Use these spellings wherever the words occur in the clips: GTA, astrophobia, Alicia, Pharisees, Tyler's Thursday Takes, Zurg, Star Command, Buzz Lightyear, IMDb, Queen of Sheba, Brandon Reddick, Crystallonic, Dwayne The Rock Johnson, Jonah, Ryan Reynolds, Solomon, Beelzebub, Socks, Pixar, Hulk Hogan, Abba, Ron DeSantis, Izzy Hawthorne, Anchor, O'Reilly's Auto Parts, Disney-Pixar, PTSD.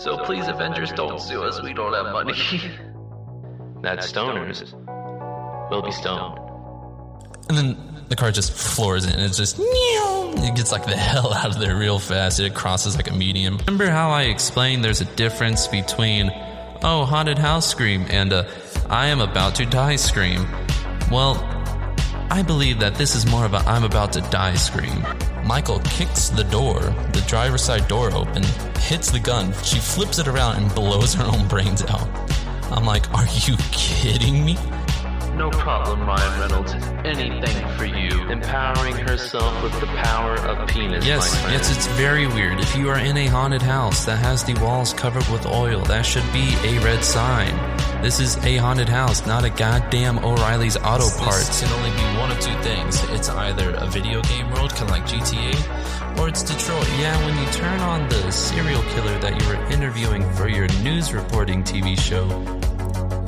So please, Avengers, don't sue us. We don't have money. That stoners will be stoned. And then the car just floors it, and it's just... It gets like the hell out of there real fast. It crosses like a medium. Remember how I explained there's a difference between, oh, haunted house scream, and I am about to die scream? Well, I believe that this is more of a I'm about to die scream. Michael kicks the door, the driver's side door open, hits the gun. She flips it around and blows her own brains out. I'm like, are you kidding me? No problem, Ryan Reynolds. Anything for you. Empowering herself with the power of penis. Yes, it's very weird. If you are in a haunted house that has the walls covered with oil, that should be a red sign. This is a haunted house, not a goddamn O'Reilly's Auto Parts. This can only be one of two things. It's either a video game world, kind of like GTA, or it's Detroit. Yeah, when you turn on the serial killer that you were interviewing for your news reporting TV show,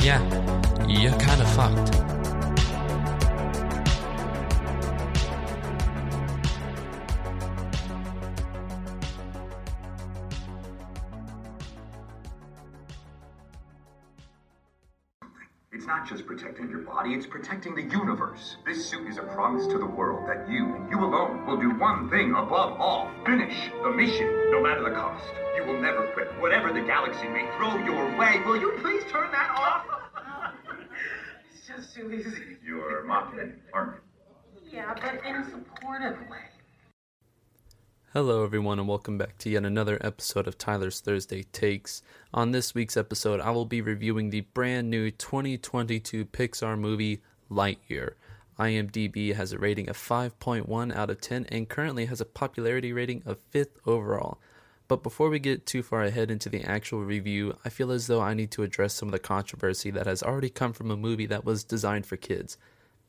yeah, you're kind of fucked. It's not just protecting your body, it's protecting the universe. This suit is a promise to the world that you and you alone will do one thing above all. Finish the mission, no matter the cost. You will never quit. Whatever the galaxy may throw your way, will you please turn that off? Just too easy. You're mocking, aren't you? Yeah, but in a supportive way. Hello, everyone, and welcome back to yet another episode of Tyler's Thursday Takes. On this week's episode, I will be reviewing the brand new 2022 Pixar movie, Lightyear. IMDb has a rating of 5.1 out of 10 and currently has a popularity rating of 5th overall. But before we get too far ahead into the actual review, I feel as though I need to address some of the controversy that has already come from a movie that was designed for kids.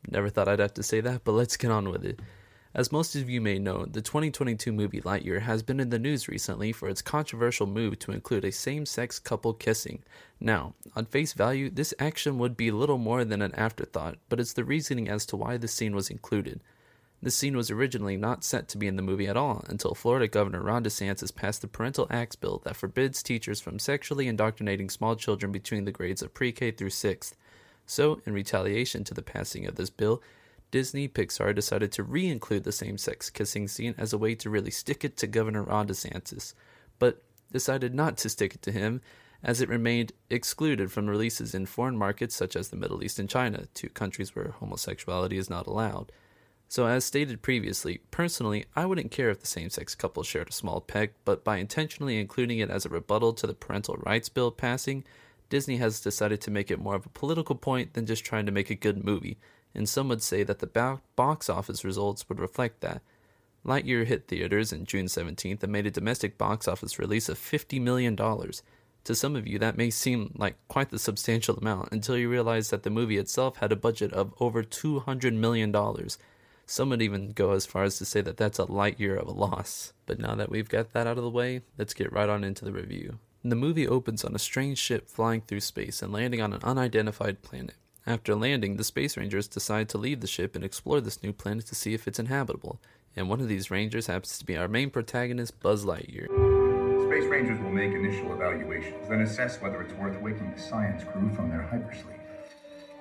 Never thought I'd have to say that, but let's get on with it. As most of you may know, the 2022 movie Lightyear has been in the news recently for its controversial move to include a same-sex couple kissing. Now, on face value, this action would be little more than an afterthought, but it's the reasoning as to why this scene was included. This scene was originally not set to be in the movie at all until Florida Governor Ron DeSantis passed the Parental Acts Bill that forbids teachers from sexually indoctrinating small children between the grades of pre-K through 6th. So, in retaliation to the passing of this bill, Disney-Pixar decided to re-include the same-sex kissing scene as a way to really stick it to Governor Ron DeSantis, but decided not to stick it to him as it remained excluded from releases in foreign markets such as the Middle East and China, two countries where homosexuality is not allowed. So as stated previously, personally, I wouldn't care if the same-sex couple shared a small peck, but by intentionally including it as a rebuttal to the Parental Rights Bill passing, Disney has decided to make it more of a political point than just trying to make a good movie, and some would say that the box office results would reflect that. Lightyear hit theaters on June 17th and made a domestic box office release of $50 million. To some of you, that may seem like quite the substantial amount until you realize that the movie itself had a budget of over $200 million. Some would even go as far as to say that that's a light year of a loss. But now that we've got that out of the way, let's get right on into the review. And the movie opens on a strange ship flying through space and landing on an unidentified planet. After landing, the Space Rangers decide to leave the ship and explore this new planet to see if it's inhabitable. And one of these Rangers happens to be our main protagonist, Buzz Lightyear. Space Rangers will make initial evaluations, then assess whether it's worth waking the science crew from their hypersleep.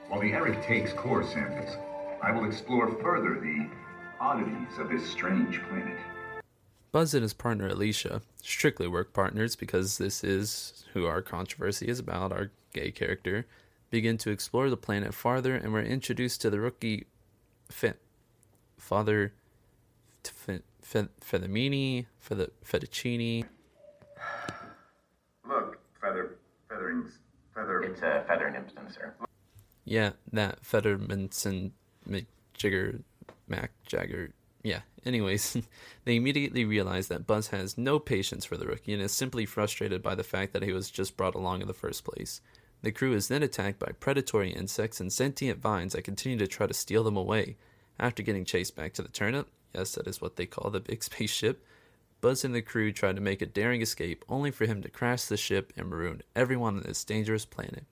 While the Eric takes core samples, I will explore further the oddities of this strange planet. Buzz and his partner Alicia, strictly work partners because this is who our controversy is about, our gay character, begin to explore the planet farther and we're introduced to the rookie Fettuccine. Look, featherings. It's a feather Nimpson, sir. Yeah, that Fettermanson Mac Jagger. Yeah, anyways, they immediately realize that Buzz has no patience for the rookie and is simply frustrated by the fact that he was just brought along in the first place. The crew is then attacked by predatory insects and sentient vines that continue to try to steal them away. After getting chased back to the turnip, yes, that is what they call the big spaceship, Buzz and the crew try to make a daring escape only for him to crash the ship and maroon everyone on this dangerous planet.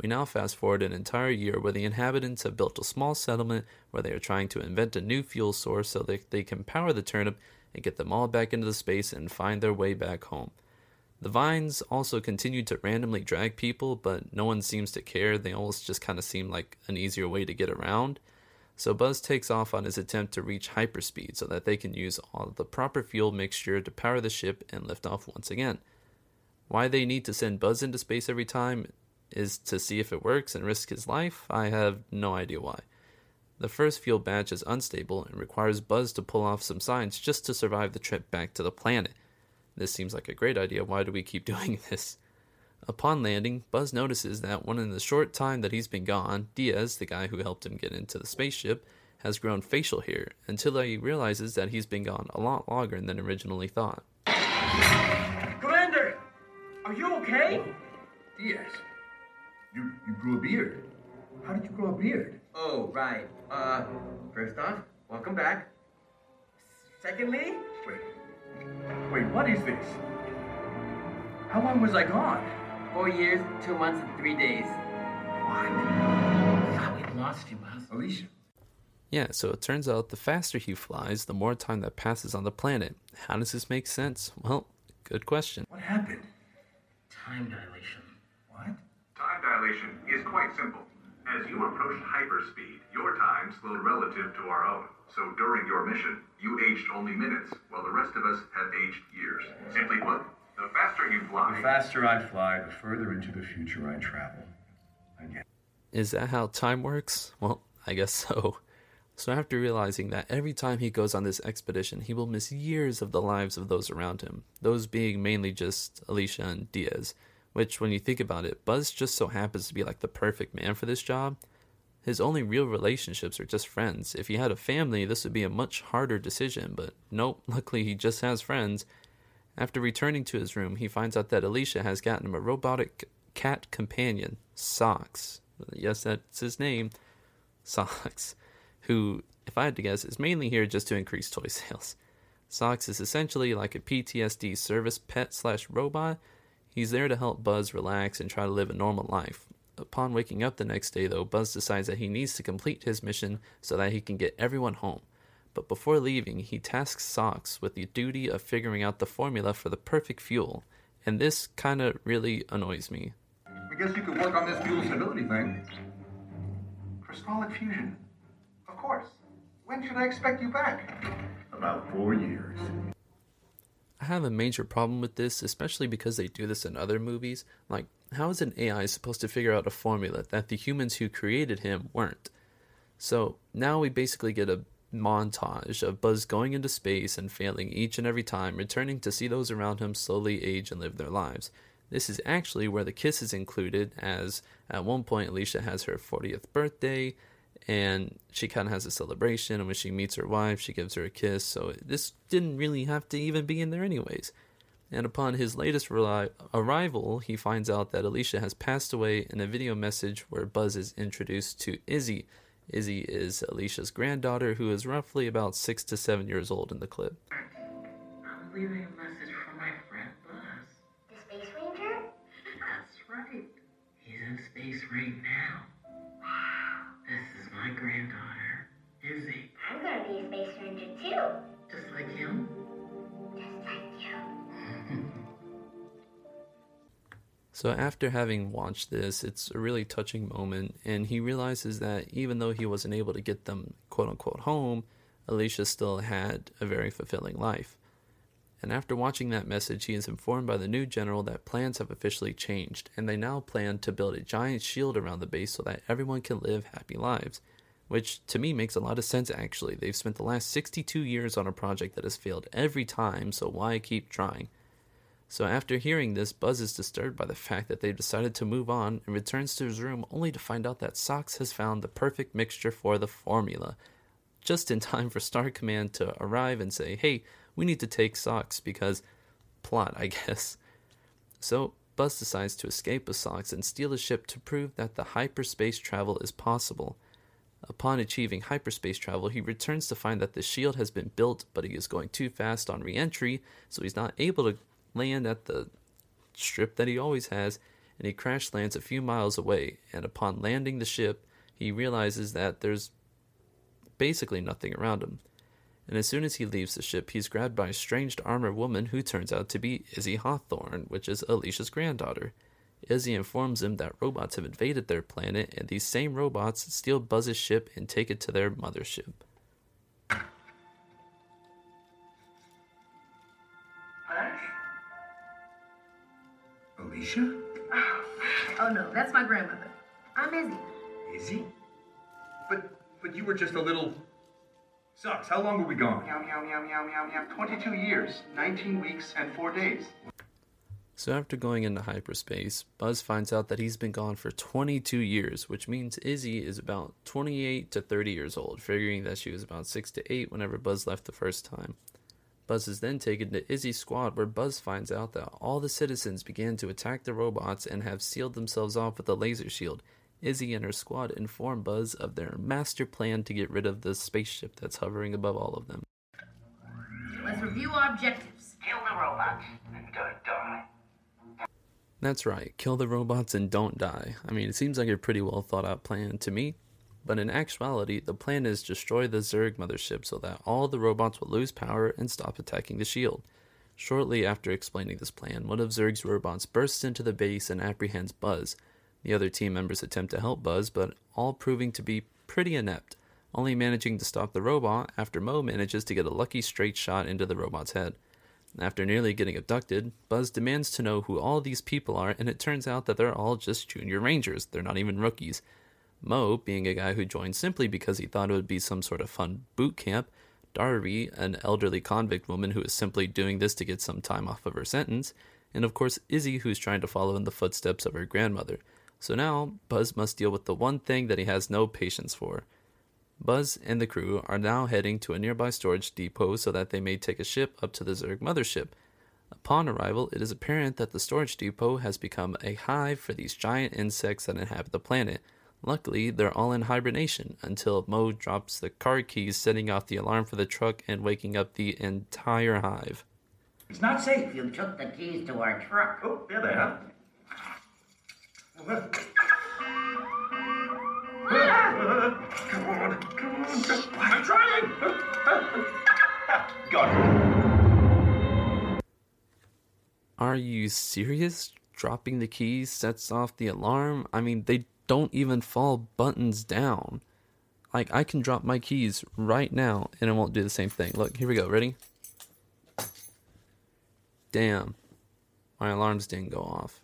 We now fast forward an entire year where the inhabitants have built a small settlement where they are trying to invent a new fuel source so that they can power the turnip and get them all back into the space and find their way back home. The vines also continued to randomly drag people, but no one seems to care. They almost just kind of seem like an easier way to get around. So Buzz takes off on his attempt to reach hyperspeed so that they can use all the proper fuel mixture to power the ship and lift off once again. Why they need to send Buzz into space every time is to see if it works and risk his life? I have no idea why. The first fuel batch is unstable and requires Buzz to pull off some signs just to survive the trip back to the planet. This seems like a great idea. Why do we keep doing this? Upon landing, Buzz notices that in the short time that he's been gone, Diaz, the guy who helped him get into the spaceship, has grown facial hair until he realizes that he's been gone a lot longer than originally thought. Commander! Are you okay? Whoa. Diaz, you grew a beard. How did you grow a beard? Oh, right. First off, welcome back. Secondly... Wait, what is this? How long was I gone? 4 years, 2 months, and 3 days. What? God, we lost you, Buzz. Alicia. Yeah, so it turns out the faster he flies, the more time that passes on the planet. How does this make sense? Well, good question. What happened? Time dilation. What? Time dilation is quite simple. As you approached hyperspeed, your time slowed relative to our own. So during your mission, you aged only minutes, while the rest of us have aged years. Simply put, the faster you fly... The faster I fly, the further into the future I travel. Again. Is that how time works? Well, I guess so. So after realizing that every time he goes on this expedition, he will miss years of the lives of those around him. Those being mainly just Alicia and Diaz. Which, when you think about it, Buzz just so happens to be like the perfect man for this job. His only real relationships are just friends. If he had a family, this would be a much harder decision, but nope, luckily he just has friends. After returning to his room, he finds out that Alicia has gotten him a robotic cat companion, Socks. Yes, that's his name, Socks, who, if I had to guess, is mainly here just to increase toy sales. Socks is essentially like a PTSD service pet/robot. He's there to help Buzz relax and try to live a normal life. Upon waking up the next day, though, Buzz decides that he needs to complete his mission so that he can get everyone home. But before leaving, he tasks Socks with the duty of figuring out the formula for the perfect fuel. And this kind of really annoys me. I guess you could work on this fuel stability thing. Crystallonic fusion. Of course. When should I expect you back? About 4 years. I have a major problem with this, especially because they do this in other movies. Like, how is an AI supposed to figure out a formula that the humans who created him weren't? So now we basically get a montage of Buzz going into space and failing each and every time, returning to see those around him slowly age and live their lives. This is actually where the kiss is included, as at one point Alicia has her 40th birthday, and she kind of has a celebration, and when she meets her wife, she gives her a kiss, so this didn't really have to even be in there anyways. And upon his latest arrival, he finds out that Alicia has passed away in a video message where Buzz is introduced to Izzy. Izzy is Alicia's granddaughter, who is roughly about 6 to 7 years old in the clip. I'm leaving a message for my friend Buzz. The Space Ranger? That's right. He's in space right now. This is my granddaughter, Izzy. I'm gonna be a space ranger too. Just like him? Just like you. So after having watched this, it's a really touching moment, and he realizes that even though he wasn't able to get them quote-unquote home, Alicia still had a very fulfilling life. And after watching that message, he is informed by the new general that plans have officially changed, and they now plan to build a giant shield around the base so that everyone can live happy lives. Which, to me, makes a lot of sense, actually. They've spent the last 62 years on a project that has failed every time, so why keep trying? So after hearing this, Buzz is disturbed by the fact that they've decided to move on and returns to his room only to find out that Socks has found the perfect mixture for the formula, just in time for Star Command to arrive and say, "Hey, we need to take Socks," because plot, I guess. So Buzz decides to escape with Socks and steal a ship to prove that the hyperspace travel is possible. Upon achieving hyperspace travel, he returns to find that the shield has been built, but he is going too fast on re-entry, so he's not able to land at the strip that he always has, and he crash lands a few miles away, and upon landing the ship, he realizes that there's basically nothing around him. and as soon as he leaves the ship, he's grabbed by a strange armored woman who turns out to be Izzy Hawthorne, which is Alicia's granddaughter. Izzy informs him that robots have invaded their planet, and these same robots steal Buzz's ship and take it to their mothership. Buzz? Alicia? Oh no, that's my grandmother. I'm Izzy. Izzy? But you were just a little... Socks, how long were we gone? 22 years, 19 weeks, and 4 days. So after going into hyperspace, Buzz finds out that he's been gone for 22 years, which means Izzy is about 28 to 30 years old, figuring that she was about 6 to 8 whenever Buzz left the first time. Buzz is then taken to Izzy's squad, where Buzz finds out that all the citizens began to attack the robots and have sealed themselves off with a laser shield. Izzy and her squad inform Buzz of their master plan to get rid of the spaceship that's hovering above all of them. Let's review our objectives. Kill the robots and don't die. That's right, kill the robots and don't die. I mean, it seems like a pretty well thought out plan to me, but in actuality, the plan is destroy the Zurg mothership so that all the robots will lose power and stop attacking the shield. Shortly after explaining this plan, one of Zurg's robots bursts into the base and apprehends Buzz. The other team members attempt to help Buzz, but all proving to be pretty inept, only managing to stop the robot after Mo manages to get a lucky straight shot into the robot's head. After nearly getting abducted, Buzz demands to know who all these people are, and it turns out that they're all just junior rangers. They're not even rookies. Mo, being a guy who joined simply because he thought it would be some sort of fun boot camp, Darby, an elderly convict woman who is simply doing this to get some time off of her sentence, and of course Izzy, who's trying to follow in the footsteps of her grandmother. So now, Buzz must deal with the one thing that he has no patience for. Buzz and the crew are now heading to a nearby storage depot so that they may take a ship up to the Zurg mothership. Upon arrival, it is apparent that the storage depot has become a hive for these giant insects that inhabit the planet. Luckily, they're all in hibernation until Mo drops the car keys, setting off the alarm for the truck and waking up the entire hive. It's not safe. You took the keys to our truck. Oh, there they are. Come on. I'm trying! Got it. Are you serious? Dropping the keys sets off the alarm? I mean, they don't even fall buttons down. Like, I can drop my keys right now and it won't do the same thing. Look, here we go. Ready? Damn. My alarms didn't go off.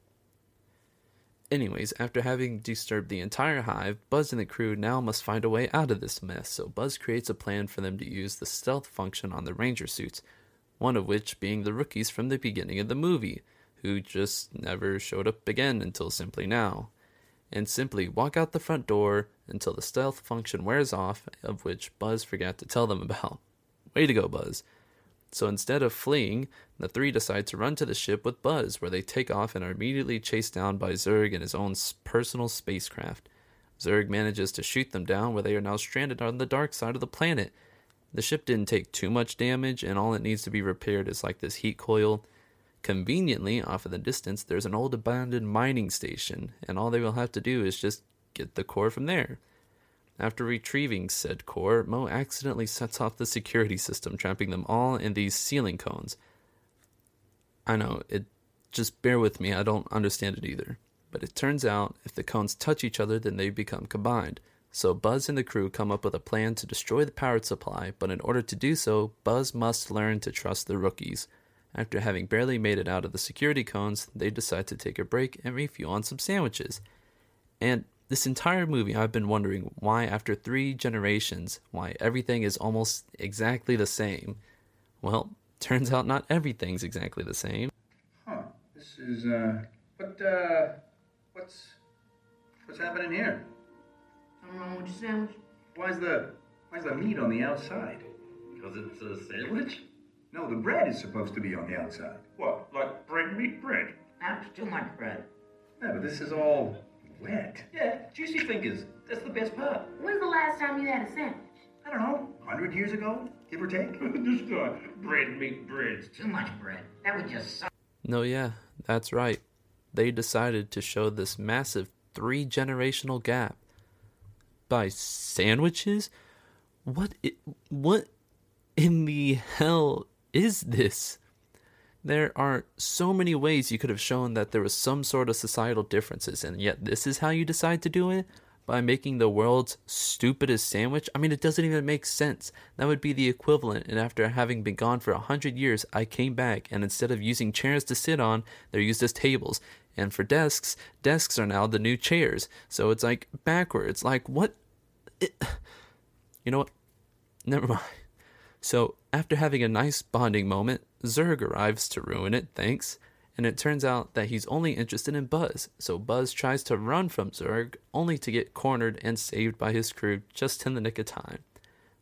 Anyways, after having disturbed the entire hive, Buzz and the crew now must find a way out of this mess, so Buzz creates a plan for them to use the stealth function on the ranger suits, one of which being the rookies from the beginning of the movie, who just never showed up again until simply now, and simply walk out the front door until the stealth function wears off, of which Buzz forgot to tell them about. Way to go, Buzz. So instead of fleeing, the three decide to run to the ship with Buzz, where they take off and are immediately chased down by Zurg and his own personal spacecraft. Zurg manages to shoot them down, where they are now stranded on the dark side of the planet. The ship didn't take too much damage, and all it needs to be repaired is like this heat coil. Conveniently, off in the distance, there's an old abandoned mining station, and all they will have to do is just get the core from there. After retrieving said core, Mo accidentally sets off the security system, trapping them all in these ceiling cones. I know, just bear with me, I don't understand it either. But it turns out, if the cones touch each other, then they become combined. So Buzz and the crew come up with a plan to destroy the power supply, but in order to do so, Buzz must learn to trust the rookies. After having barely made it out of the security cones, they decide to take a break and refuel on some sandwiches. And... this entire movie, I've been wondering why, after 3 generations, why everything is almost exactly the same. Well, turns out not everything's exactly the same. Huh, this is, what's happening here? Something wrong with your sandwich? Why's the meat on the outside? Because it's a sandwich? No, the bread is supposed to be on the outside. What, like bread? That's too much bread. Yeah, but this is all... wet. Yeah, juicy fingers. That's the best part. When's the last time you had a sandwich? I don't know, 100 years ago, give or take. Just bread. Too much bread. That would just suck. No, yeah, that's right. They decided to show this massive 3-generational gap by sandwiches. What? in the hell is this? There are so many ways you could have shown that there was some sort of societal differences, and yet this is how you decide to do it? By making the world's stupidest sandwich? I mean, it doesn't even make sense. That would be the equivalent, and after having been gone for 100 years, I came back, and instead of using chairs to sit on, they're used as tables. And for desks, desks are now the new chairs. So it's like backwards. Like, what? You know what? Never mind. So, after having a nice bonding moment, Zurg arrives to ruin it, thanks, and it turns out that he's only interested in Buzz, so Buzz tries to run from Zurg, only to get cornered and saved by his crew just in the nick of time.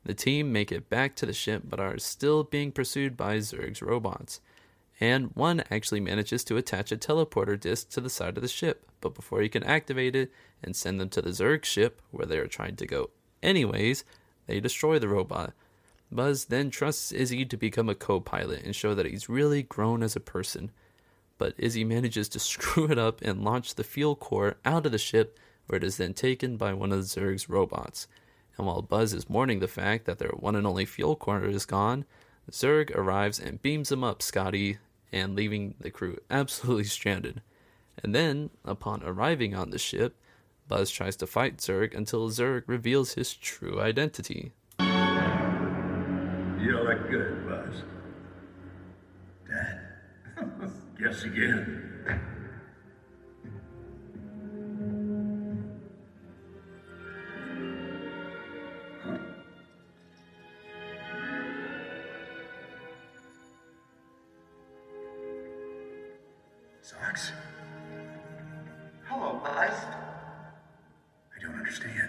The team make it back to the ship, but are still being pursued by Zurg's robots, and one actually manages to attach a teleporter disc to the side of the ship, but before he can activate it and send them to the Zurg ship, where they are trying to go anyways, they destroy the robot. Buzz then trusts Izzy to become a co-pilot and show that he's really grown as a person. But Izzy manages to screw it up and launch the fuel core out of the ship, where it is then taken by one of Zurg's robots. And while Buzz is mourning the fact that their one and only fuel core is gone, Zurg arrives and beams him up, Scotty, and leaving the crew absolutely stranded. And then, upon arriving on the ship, Buzz tries to fight Zurg until Zurg reveals his true identity. You look good, Buzz. Dad? Guess again. Huh? Socks? Hello, Buzz. I don't understand.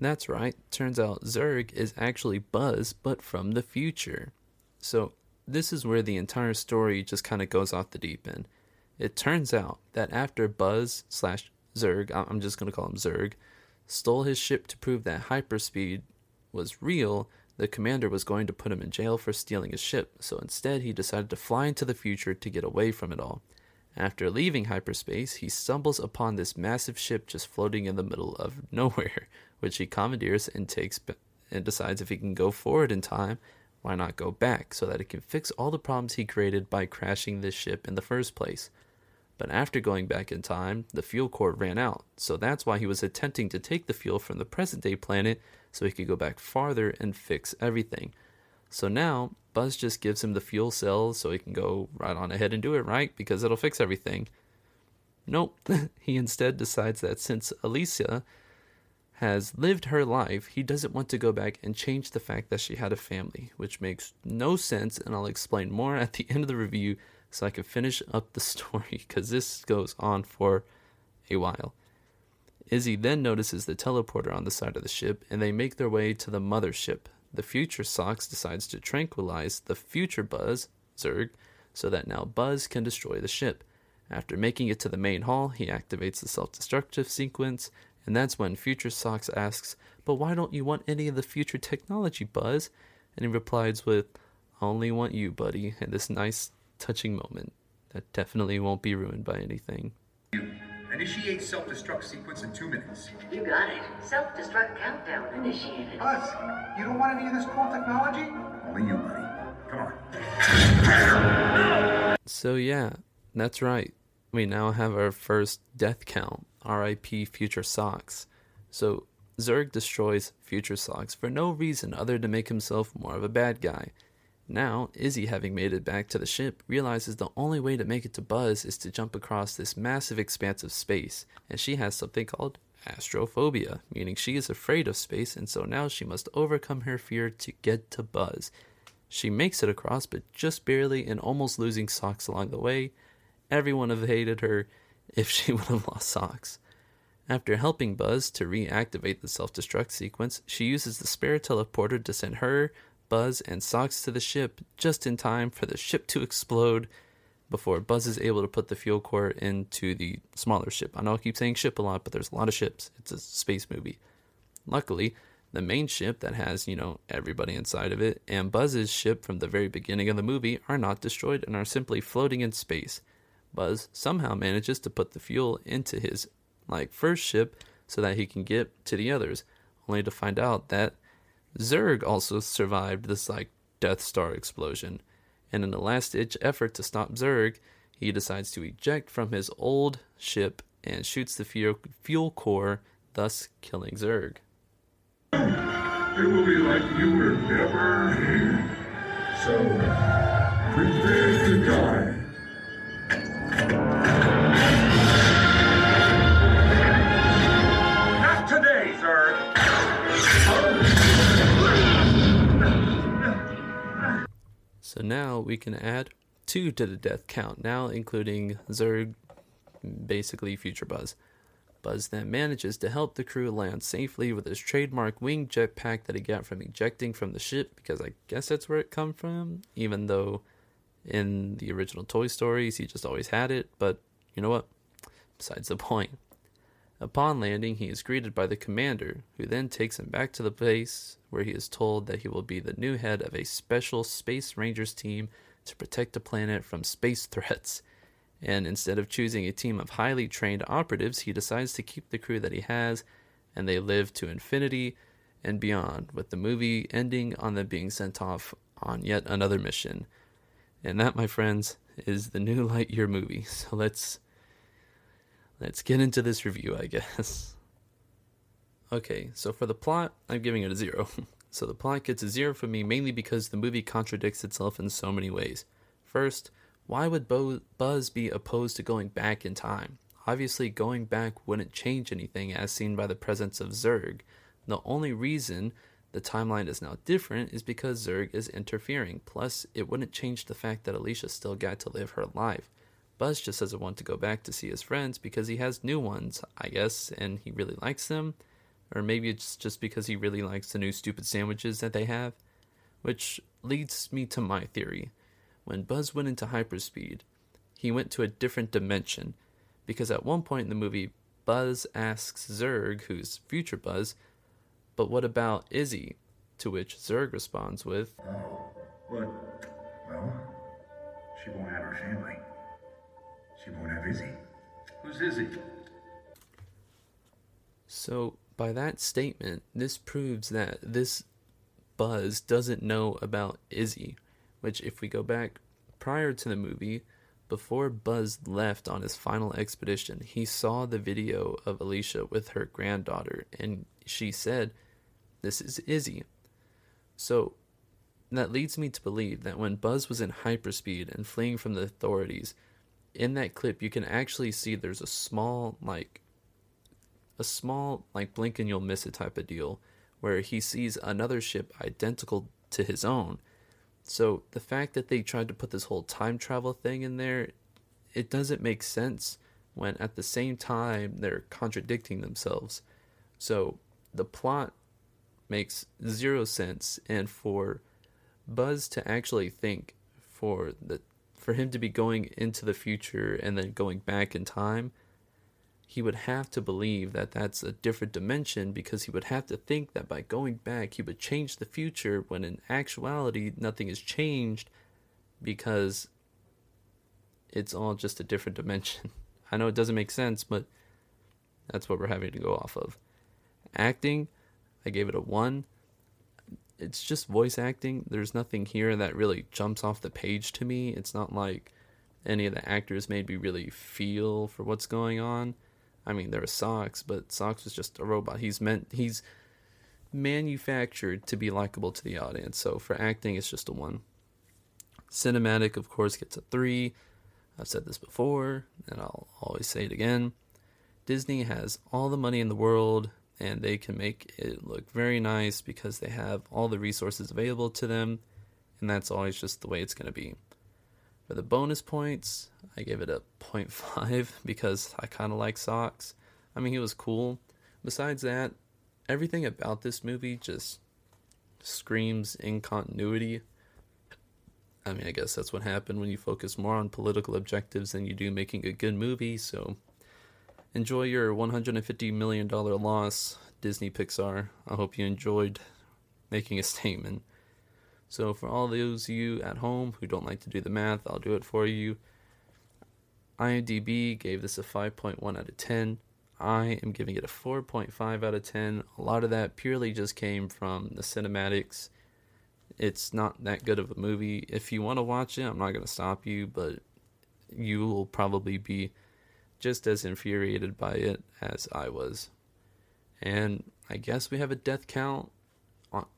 That's right, turns out Zurg is actually Buzz, but from the future. So, this is where the entire story just kind of goes off the deep end. It turns out that after Buzz / Zurg, I'm just going to call him Zurg, stole his ship to prove that hyperspeed was real, the commander was going to put him in jail for stealing his ship, so instead he decided to fly into the future to get away from it all. After leaving hyperspace, he stumbles upon this massive ship just floating in the middle of nowhere, which he commandeers and takes and decides if he can go forward in time, why not go back, so that he can fix all the problems he created by crashing this ship in the first place. But after going back in time, the fuel core ran out, so that's why he was attempting to take the fuel from the present-day planet so he could go back farther and fix everything. So now, Buzz just gives him the fuel cell so he can go right on ahead and do it, right? Because it'll fix everything. Nope. He instead decides that since Alicia has lived her life, he doesn't want to go back and change the fact that she had a family, which makes no sense, and I'll explain more at the end of the review so I can finish up the story, because this goes on for a while. Izzy then notices the teleporter on the side of the ship, and they make their way to the mothership. The future Socks decides to tranquilize the future Buzz, Zurg, so that now Buzz can destroy the ship. After making it to the main hall, he activates the self-destructive sequence, and that's when future Socks asks, "But why don't you want any of the future technology, Buzz?" And he replies with, "I only want you, buddy," in this nice, touching moment that definitely won't be ruined by anything. Initiate self-destruct sequence in 2 minutes. You got it. Self-destruct countdown initiated. Buzz, you don't want any of this cool technology? Only you, buddy. Come on. So yeah, that's right. We now have our first death count. R.I.P. Future Socks. So Zurg destroys Future Socks for no reason other than to make himself more of a bad guy. Now, Izzy, having made it back to the ship, realizes the only way to make it to Buzz is to jump across this massive expanse of space, and she has something called astrophobia, meaning she is afraid of space, and so now she must overcome her fear to get to Buzz. She makes it across, but just barely, and almost losing Socks along the way. Everyone would have hated her if she would have lost Socks. After helping Buzz to reactivate the self-destruct sequence, she uses the spare teleporter to send her, Buzz, and Socks to the ship just in time for the ship to explode before Buzz is able to put the fuel core into the smaller ship. I know I keep saying ship a lot, but there's a lot of ships. It's a space movie. Luckily, the main ship that has, everybody inside of it, and Buzz's ship from the very beginning of the movie are not destroyed and are simply floating in space. Buzz somehow manages to put the fuel into his, first ship so that he can get to the others, only to find out that Zurg also survived this, Death Star explosion. And in a last-ditch effort to stop Zurg, he decides to eject from his old ship and shoots the fuel core, thus killing Zurg. It will be like you were never here. So, prepare to die. Not today, Zurg! So now we can add 2 to the death count, now including Zurg, basically Future Buzz. Buzz then manages to help the crew land safely with his trademark wing jetpack that he got from ejecting from the ship, because I guess that's where it come from, even though in the original Toy Stories he just always had it, but you know what? Besides the point. Upon landing, he is greeted by the commander, who then takes him back to the base where he is told that he will be the new head of a special Space Rangers team to protect the planet from space threats. And instead of choosing a team of highly trained operatives, he decides to keep the crew that he has, and they live to infinity and beyond, with the movie ending on them being sent off on yet another mission. And that, my friends, is the new Lightyear movie. So let's get into this review, I guess. Okay, so for the plot, I'm giving it a 0. So the plot gets a 0 from me, mainly because the movie contradicts itself in so many ways. First, why would Buzz be opposed to going back in time? Obviously, going back wouldn't change anything, as seen by the presence of Zurg. The only reason the timeline is now different is because Zurg is interfering. Plus, it wouldn't change the fact that Alicia still got to live her life. Buzz just doesn't want to go back to see his friends because he has new ones, I guess, and he really likes them. Or maybe it's just because he really likes the new stupid sandwiches that they have. Which leads me to my theory. When Buzz went into hyperspeed, he went to a different dimension, because at one point in the movie, Buzz asks Zurg, who's Future Buzz, but what about Izzy? To which Zurg responds with, Well, she won't have her family. She won't have Izzy. Who's Izzy? So, by that statement, this proves that this Buzz doesn't know about Izzy. Which, if we go back prior to the movie, before Buzz left on his final expedition, he saw the video of Alicia with her granddaughter, and she said, "This is Izzy." So, that leads me to believe that when Buzz was in hyperspeed and fleeing from the authorities, in that clip you can actually see there's a small, blink and you'll miss it type of deal, where he sees another ship identical to his own. So the fact that they tried to put this whole time travel thing in there, it doesn't make sense when at the same time they're contradicting themselves. So the plot makes 0 sense, and for Buzz to actually think for him to be going into the future and then going back in time, he would have to believe that that's a different dimension, because he would have to think that by going back he would change the future, when in actuality nothing has changed because it's all just a different dimension. I know it doesn't make sense, but that's what we're having to go off of. Acting, I gave it a 1. It's just voice acting. There's nothing here that really jumps off the page to me. It's not like any of the actors made me really feel for what's going on. I mean, there was Socks, but Socks was just a robot. He's manufactured to be likable to the audience. So for acting, it's just a 1. Cinematic, of course, gets a 3. I've said this before, and I'll always say it again. Disney has all the money in the world, and they can make it look very nice because they have all the resources available to them, and that's always just the way it's going to be. For the bonus points, I give it a 0.5 because I kind of like Socks. I mean, he was cool. Besides that, everything about this movie just screams incontinuity. I mean, I guess that's what happened when you focus more on political objectives than you do making a good movie, so enjoy your $150 million loss, Disney-Pixar. I hope you enjoyed making a statement. So for all those of you at home who don't like to do the math, I'll do it for you. IMDb gave this a 5.1 out of 10. I am giving it a 4.5 out of 10. A lot of that purely just came from the cinematics. It's not that good of a movie. If you want to watch it, I'm not going to stop you, but you will probably be just as infuriated by it as I was. And I guess we have a death count.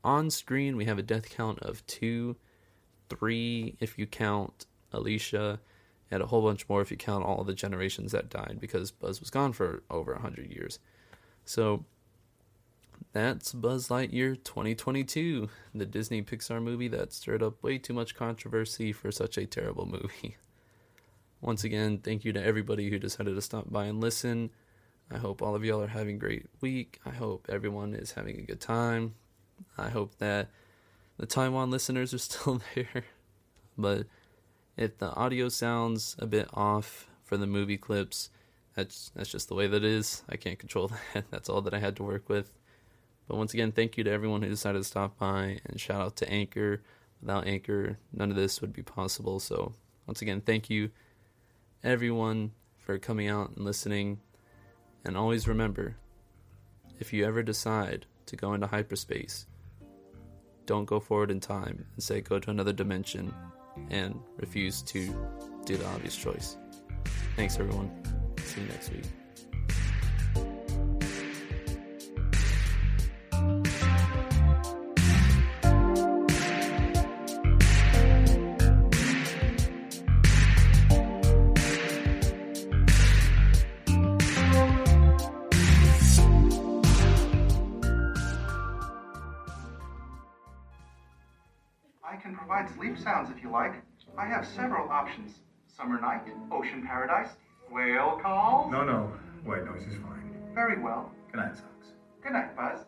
On screen, we have a death count of 2, 3 if you count Alicia, and a whole bunch more if you count all the generations that died, because Buzz was gone for over 100 years. So that's Buzz Lightyear 2022, the Disney-Pixar movie that stirred up way too much controversy for such a terrible movie. Once again, thank you to everybody who decided to stop by and listen. I hope all of y'all are having a great week. I hope everyone is having a good time. I hope that the Taiwan listeners are still there. But if the audio sounds a bit off for the movie clips, that's just the way that is. I can't control that. That's all that I had to work with. But once again, thank you to everyone who decided to stop by, and shout out to Anchor. Without Anchor, none of this would be possible. So once again, thank you everyone for coming out and listening. And always remember, if you ever decide to go into hyperspace, don't go forward in time and say go to another dimension and refuse to do the obvious choice. Thanks, everyone. See you next week. Sleep sounds if you like. I have several options. Summer night, ocean paradise, whale calls. No, wait, no, this is fine. Very well. Good night, Socks. Good night, Buzz.